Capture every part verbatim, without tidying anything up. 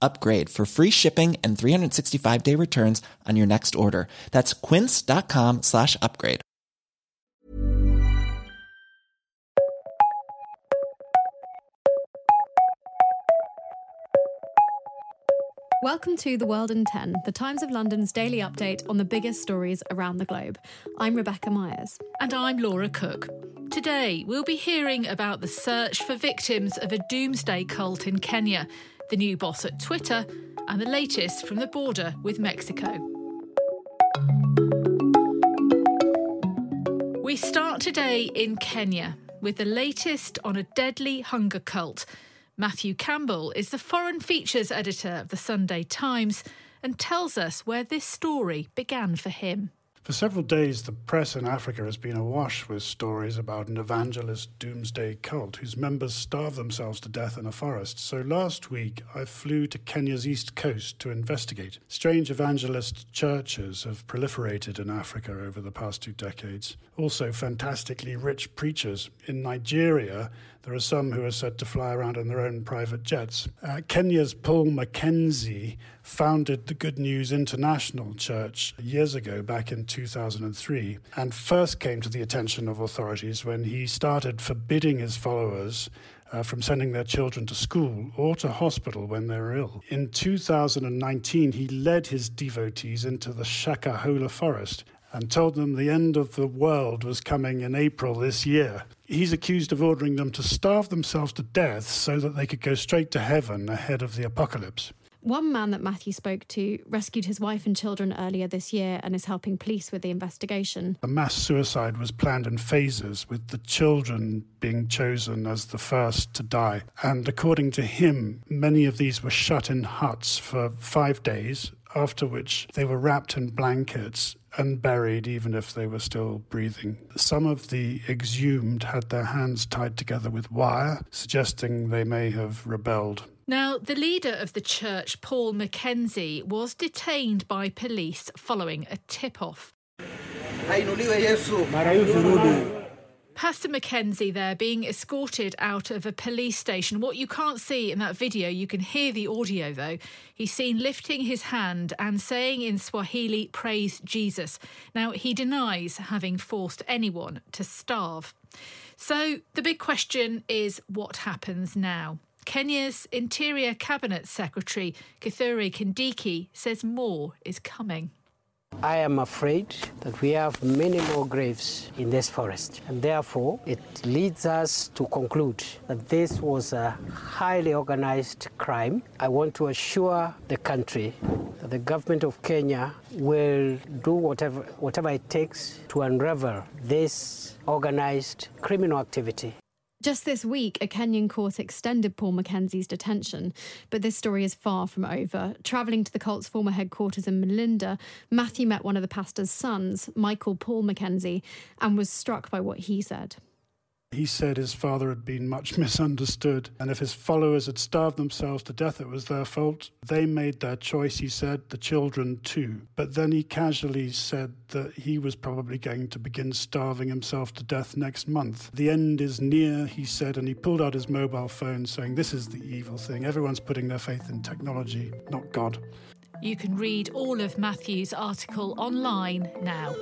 upgrade for free shipping and three sixty-five day returns on your next order. That's quince.com slash upgrade. Welcome to The World in ten, the Times of London's daily update on the biggest stories around the globe. I'm Rebecca Myers. And I'm Laura Cook. Today, we'll be hearing about the search for victims of a doomsday cult in Kenya, the new boss at Twitter, and the latest from the border with Mexico. We start today in Kenya with the latest on a deadly hunger cult. Matthew Campbell is the foreign features editor of the Sunday Times and tells us where this story began for him. For several days, the press in Africa has been awash with stories about an evangelist doomsday cult whose members starve themselves to death in a forest. So last week, I flew to Kenya's east coast to investigate. Strange evangelist churches have proliferated in Africa over the past two decades. Also, fantastically rich preachers. In Nigeria, there are some who are said to fly around in their own private jets. Uh, Kenya's Paul Mackenzie founded the Good News International Church years ago, back in two thousand three, and first came to the attention of authorities when he started forbidding his followers Uh, from sending their children to school or to hospital when they're ill. In two thousand nineteen, he led his devotees into the Shakahola Forest and told them the end of the world was coming in April this year. He's accused of ordering them to starve themselves to death so that they could go straight to heaven ahead of the apocalypse. One man that Matthew spoke to rescued his wife and children earlier this year and is helping police with the investigation. A mass suicide was planned in phases, with the children being chosen as the first to die. And according to him, many of these were shut in huts for five days, after which they were wrapped in blankets and buried even if they were still breathing. Some of the exhumed had their hands tied together with wire, suggesting they may have rebelled. Now, the leader of the church, Paul Mackenzie, was detained by police following a tip-off. Pastor Mackenzie there being escorted out of a police station. What you can't see in that video, you can hear the audio though. He's seen lifting his hand and saying in Swahili, "Praise Jesus." Now, he denies having forced anyone to starve. So the big question is, what happens now? Kenya's Interior Cabinet Secretary, Kithuri Kandiki, says more is coming. I am afraid that we have many more graves in this forest, and therefore it leads us to conclude that this was a highly organized crime. I want to assure the country that the government of Kenya will do whatever, whatever it takes to unravel this organized criminal activity. Just this week, a Kenyan court extended Paul Mackenzie's detention, but this story is far from over. Travelling to the cult's former headquarters in Malindi, Matthew met one of the pastor's sons, Michael Paul Mackenzie, and was struck by what he said. He said his father had been much misunderstood, and if his followers had starved themselves to death, it was their fault. They made their choice, he said, the children too. But then he casually said that he was probably going to begin starving himself to death next month. The end is near, he said, and he pulled out his mobile phone saying, "This is the evil thing. Everyone's putting their faith in technology, not God." You can read all of Matthew's article online now.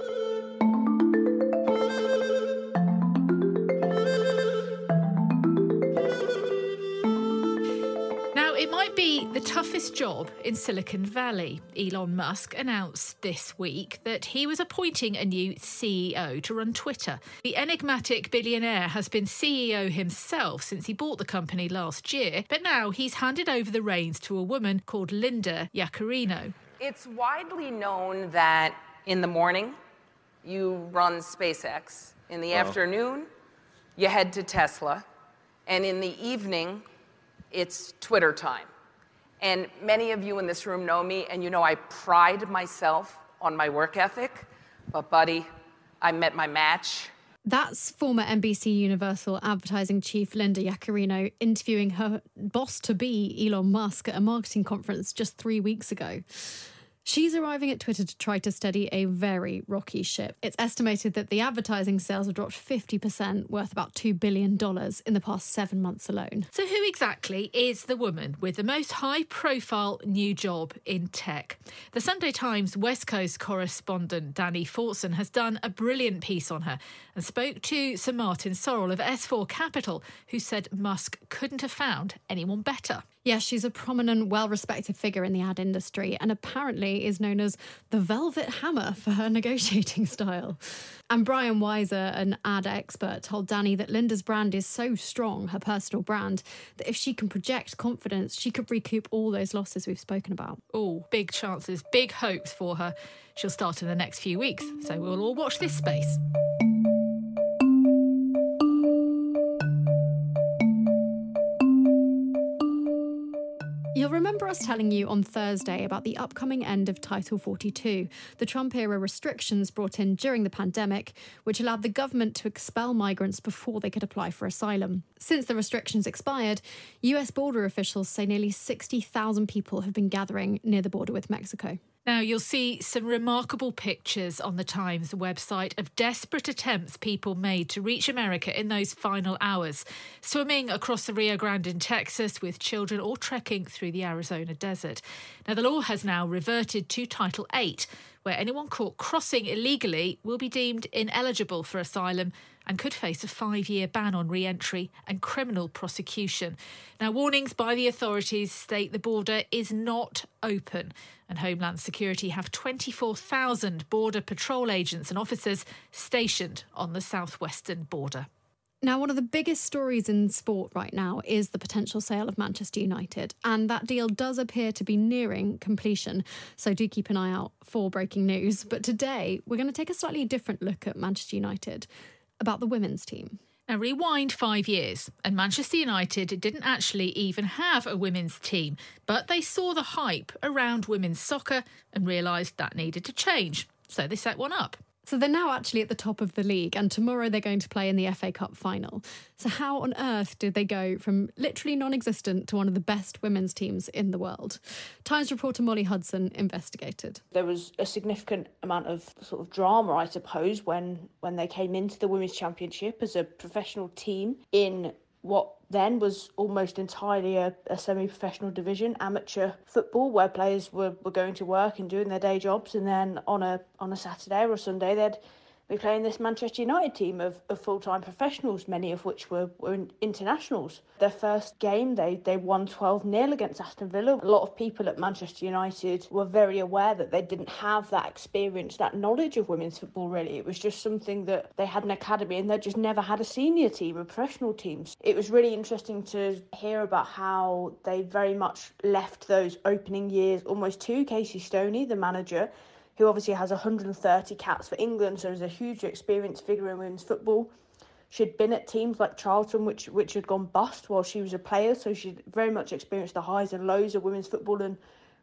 toughest job in Silicon Valley. Elon Musk announced this week that he was appointing a new C E O to run Twitter. The enigmatic billionaire has been C E O himself since he bought the company last year, but now he's handed over the reins to a woman called Linda Yaccarino. It's widely known that in the morning you run SpaceX, in the oh. afternoon you head to Tesla, and in the evening it's Twitter time. And many of you in this room know me, and you know I pride myself on my work ethic, but buddy, I met my match. That's former N B C Universal advertising chief Linda Yaccarino interviewing her boss-to-be Elon Musk at a marketing conference just three weeks ago. She's arriving at Twitter to try to steady a very rocky ship. It's estimated that the advertising sales have dropped fifty percent, worth about two billion dollars in the past seven months alone. So who exactly is the woman with the most high-profile new job in tech? The Sunday Times West Coast correspondent Danny Fortson has done a brilliant piece on her and spoke to Sir Martin Sorrell of S four Capital, who said Musk couldn't have found anyone better. Yes, she's a prominent, well-respected figure in the ad industry and apparently is known as the Velvet Hammer for her negotiating style. And Brian Weiser, an ad expert, told Danny that Linda's brand is so strong, her personal brand, that if she can project confidence, she could recoup all those losses we've spoken about. Oh, big chances, big hopes for her. She'll start in the next few weeks, so we'll all watch this space. You'll remember us telling you on Thursday about the upcoming end of Title forty-two, the Trump-era restrictions brought in during the pandemic, which allowed the government to expel migrants before they could apply for asylum. Since the restrictions expired, U S border officials say nearly sixty thousand people have been gathering near the border with Mexico. Now, you'll see some remarkable pictures on the Times website of desperate attempts people made to reach America in those final hours, swimming across the Rio Grande in Texas with children or trekking through the Arizona desert. Now, the law has now reverted to Title eight, where anyone caught crossing illegally will be deemed ineligible for asylum and could face a five-year ban on re-entry and criminal prosecution. Now, warnings by the authorities state the border is not open, and Homeland Security have twenty-four thousand border patrol agents and officers stationed on the southwestern border. Now, one of the biggest stories in sport right now is the potential sale of Manchester United, and that deal does appear to be nearing completion, so do keep an eye out for breaking news. But today, we're going to take a slightly different look at Manchester United, about the women's team. Now, rewind five years, and Manchester United didn't actually even have a women's team, but they saw the hype around women's soccer and realised that needed to change, so they set one up. So they're now actually at the top of the league, and tomorrow they're going to play in the F A Cup final. So how on earth did they go from literally non-existent to one of the best women's teams in the world? Times reporter Molly Hudson investigated. There was a significant amount of sort of drama, I suppose, when, when they came into the Women's Championship as a professional team in what then was almost entirely a, a semi-professional division, amateur football, where players were, were going to work and doing their day jobs, and then on a on a Saturday or a Sunday they'd be playing this Manchester United team of, of full-time professionals, many of which were, were internationals. Their first game, they, they won twelve nil against Aston Villa. A lot of people at Manchester United were very aware that they didn't have that experience, that knowledge of women's football, really. It was just something that they had an academy and they just never had a senior team, a professional team. It was really interesting to hear about how they very much left those opening years almost to Casey Stoney, the manager, who obviously has one hundred thirty caps for England, so is a huge experienced figure in women's football. She'd been at teams like Charlton, which which had gone bust while she was a player, so she'd very much experienced the highs and lows of women's football and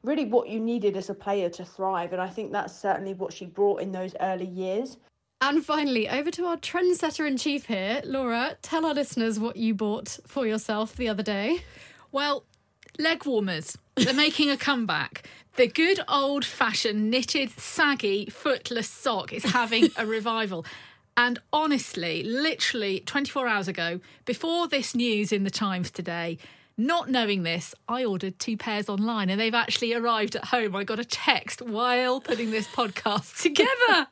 really what you needed as a player to thrive. And I think that's certainly what she brought in those early years. And finally, over to our trendsetter-in-chief here. Laura, tell our listeners what you bought for yourself the other day. Well, leg warmers. They're making a comeback. The good old-fashioned knitted, saggy, footless sock is having a revival. And honestly, literally twenty-four hours ago, before this news in the Times today, not knowing this, I ordered two pairs online and they've actually arrived at home. I got a text while putting this podcast together.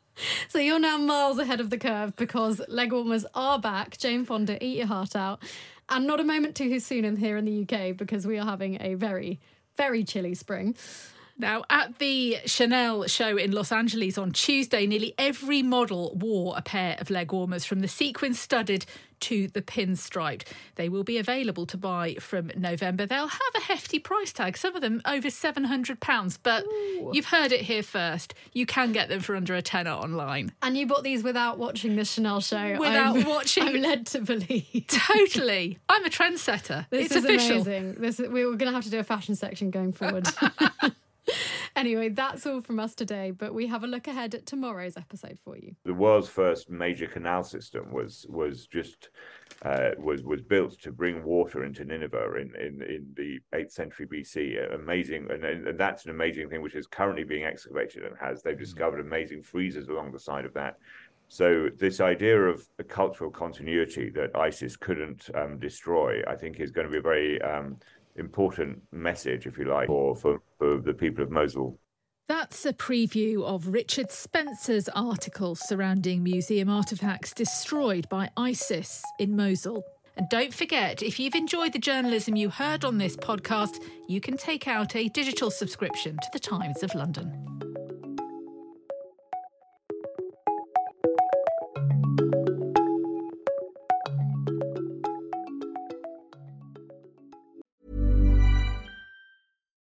So you're now miles ahead of the curve because leg warmers are back. Jane Fonda, eat your heart out. And not a moment too soon in here in the U K because we are having a very... very chilly spring. Now, at the Chanel show in Los Angeles on Tuesday, nearly every model wore a pair of leg warmers, from the sequin-studded to the pinstriped. They will be available to buy from November. They'll have a hefty price tag, some of them over seven hundred pounds, but Ooh. You've heard it here first. You can get them for under a tenner online. And you bought these without watching the Chanel show. Without I'm, watching. I'm led to believe. Totally. I'm a trendsetter. This it's is official. Amazing. This is, we're going to have to do a fashion section going forward. Anyway, that's all from us today, but we have a look ahead at tomorrow's episode for you. The world's first major canal system was was just uh, was was built to bring water into Nineveh in in, in the eighth century B C. Amazing, and, and that's an amazing thing which is currently being excavated and has they've discovered amazing freezers along the side of that. So this idea of a cultural continuity that ISIS couldn't um, destroy, I think, is going to be a very um, important message, if you like, for, for, for the people of Mosul. That's a preview of Richard Spencer's article surrounding museum artefacts destroyed by ISIS in Mosul. And don't forget, if you've enjoyed the journalism you heard on this podcast, you can take out a digital subscription to The Times of London.